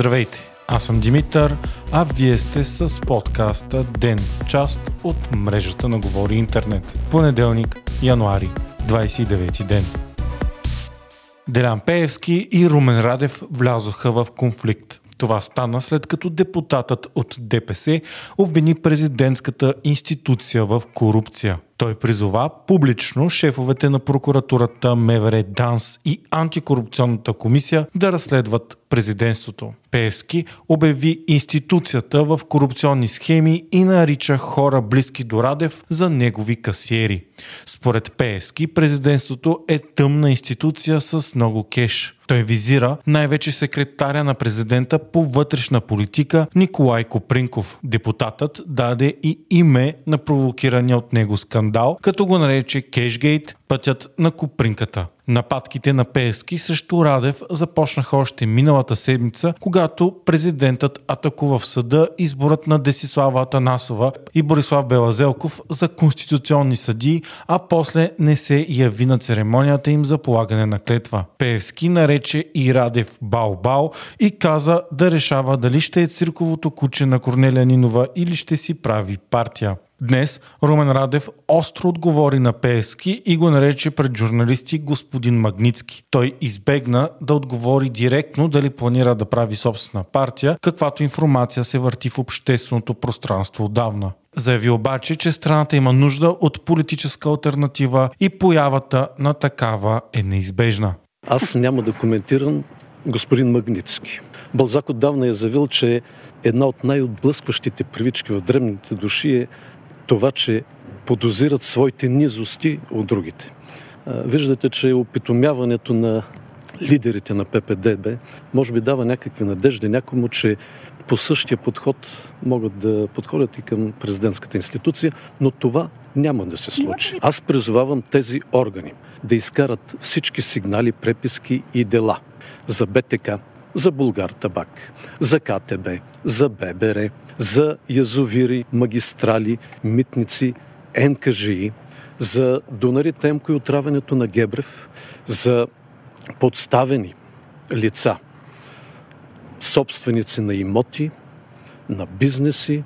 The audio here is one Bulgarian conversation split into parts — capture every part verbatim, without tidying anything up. Здравейте, аз съм Димитър, а вие сте с подкаста Ден, част от мрежата на Говори Интернет. Понеделник, януари, двадесет и девети ден. Делян Пеевски и Румен Радев влязоха в конфликт. Това стана след като депутатът от ДПС обвини президентската институция в корупция. Той призова публично шефовете на прокуратурата Мевре Данс и Антикорупционната комисия да разследват президентството. Пеевски обяви институцията в корупционни схеми и нарича хора близки до Радев за негови касиери. Според Пеевски президентството е тъмна институция с много кеш. Той визира най-вече секретаря на президента по вътрешна политика Николай Копринков. Депутатът даде и име на провокирания от него скандал, като го нарече Cashgate, пътят на Копринката. Нападките на Пеевски срещу Радев започнаха още миналата седмица, когато президентът атакува в съда изборът на Десислава Атанасова и Борислав Белазелков за конституционни съдии, а после не се яви на церемонията им за полагане на клетва. Пеевски нарече и Радев Бау-Бау и каза да решава дали ще е цирковото куче на Корнелия Нинова или ще си прави партия. Днес Румен Радев остро отговори на Пеевски и го нарече пред журналисти господин Магнитски. Той избегна да отговори директно дали планира да прави собствена партия, каквато информация се върти в общественото пространство отдавна. Заяви обаче, че страната има нужда от политическа алтернатива и появата на такава е неизбежна. Аз няма да коментирам господин Магнитски. Балзак отдавна е заявил, че една от най-отблъскващите привички в древните души е това, че подозират своите низости от другите. Виждате, че опитомяването на лидерите на ППДБ може би дава някакви надежди някому, че по същия подход могат да подходят и към президентската институция, но това няма да се случи. Аз призовавам тези органи да изкарат всички сигнали, преписки и дела за БТК, за Булгар Табак, за КТБ, за ББР, за язовири, магистрали, митници, НКЖИ, за Донари МКО и отравянето на Гебрев, за подставени лица, собственици на имоти, на бизнеси,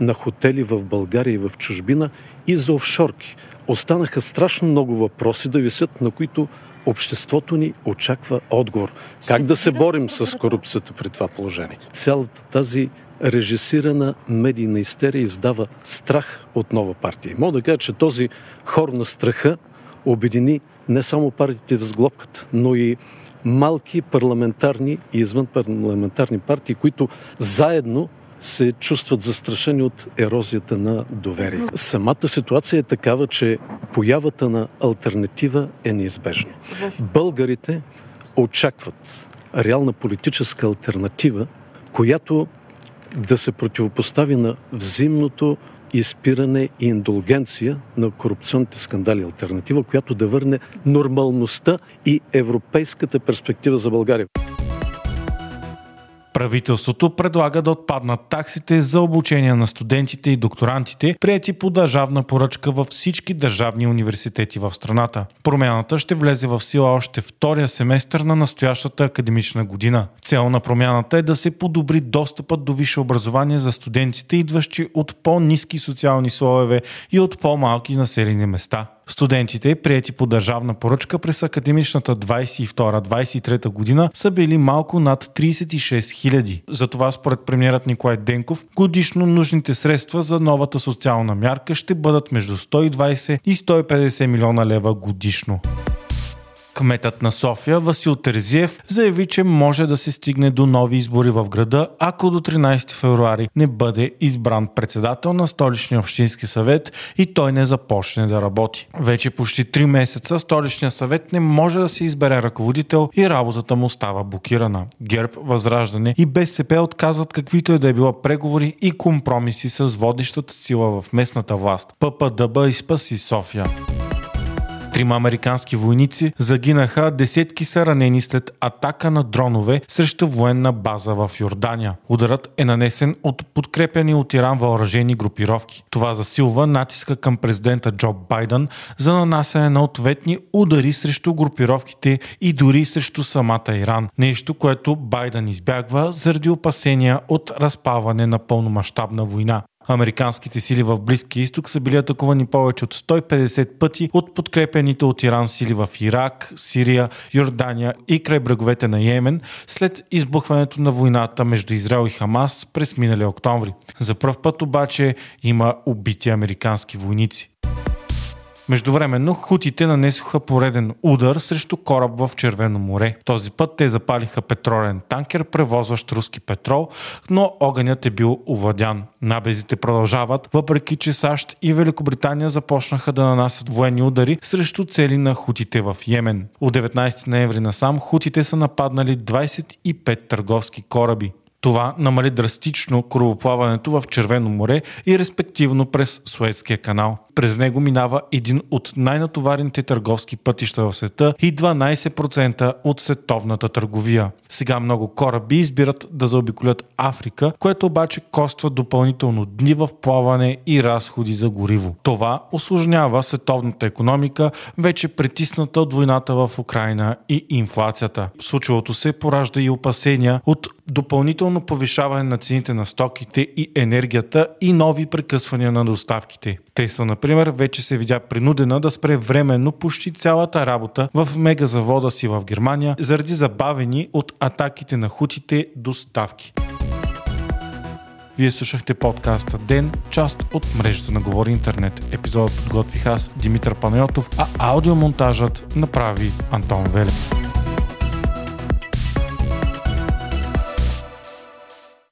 на хотели в България и в чужбина и за офшорки. Останаха страшно много въпроси да висят, на които обществото ни очаква отговор. Как да се борим с корупцията при това положение? Цялата тази режисирана медийна истерия издава страх от нова партия. Мога да кажа, че този хор на страха обедини не само партиите в сглобката, но и малки парламентарни и извънпарламентарни партии, които заедно се чувстват застрашени от ерозията на доверие. Самата ситуация е такава, че появата на алтернатива е неизбежна. Българите очакват реална политическа алтернатива, която да се противопостави на взаимното изпиране и индулгенция на корупционните скандали. Алтернатива, която да върне нормалността и европейската перспектива за България. Правителството предлага да отпаднат таксите за обучение на студентите и докторантите, приети по държавна поръчка във всички държавни университети в страната. Промяната ще влезе в сила още втория семестър на настоящата академична година. Цел на промяната е да се подобри достъпът до висше образование за студентите, идващи от по-ниски социални слоеве и от по-малки населени места. Студентите, приети по държавна поръчка през академичната двадесет и втора двадесет и трета година, са били малко над тридесет и шест хиляди. Затова според премиерът Николай Денков, годишно нужните средства за новата социална мярка ще бъдат между сто и двадесет и сто и петдесет милиона лева годишно. Кметът на София Васил Терзиев заяви, че може да се стигне до нови избори в града, ако до тринадесети февруари не бъде избран председател на Столичния общински съвет и той не започне да работи. Вече почти три месеца Столичния съвет не може да се избере ръководител и работата му става блокирана. ГЕРБ, Възраждане и БСП отказват каквито и да е било преговори и компромиси с водещата сила в местната власт. ППДБ и Спаси София. Трима американски войници загинаха, десетки са ранени след атака на дронове срещу военна база в Йордания. Ударът е нанесен от подкрепени от Иран въоръжени групировки. Това засилва натиска към президента Джо Байден за нанасяне на ответни удари срещу групировките и дори срещу самата Иран. Нещо, което Байден избягва заради опасения от разпаване на пълномащабна война. Американските сили в Близкия изток са били атакувани повече от сто и петдесет пъти от подкрепените от Иран сили в Ирак, Сирия, Йордания и край бреговете на Йемен след избухването на войната между Израел и Хамас през миналия октомври. За пръв път обаче има убити американски войници. Междувременно хутите нанесоха пореден удар срещу кораб в Червено море. Този път те запалиха петролен танкер, превозващ руски петрол, но огънят е бил овладян. Набезите продължават, въпреки че САЩ и Великобритания започнаха да нанасят военни удари срещу цели на хутите в Йемен. От деветнайсети ноември насам хутите са нападнали двайсет и пет търговски кораби. Това намали драстично корабоплаването в Червено море и респективно през Суетския канал. През него минава един от най-натоварените търговски пътища в света и дванайсет процента от световната търговия. Сега много кораби избират да заобиколят Африка, което обаче коства допълнително дни в плаване и разходи за гориво. Това усложнява световната икономика, вече притисната от войната в Украйна и инфлацията. Случилото се поражда и опасения от допълнително повишаване на цените на стоките и енергията и нови прекъсвания на доставките. Тесла, например, вече се видя принудена да спре временно почти цялата работа в мегазавода си в Германия заради забавени от атаките на хутите доставки. Вие слушахте подкаста Ден, част от мрежата на Говори Интернет. Епизодът подготвих аз, Димитър Панайотов, а аудиомонтажът направи Антон Велев.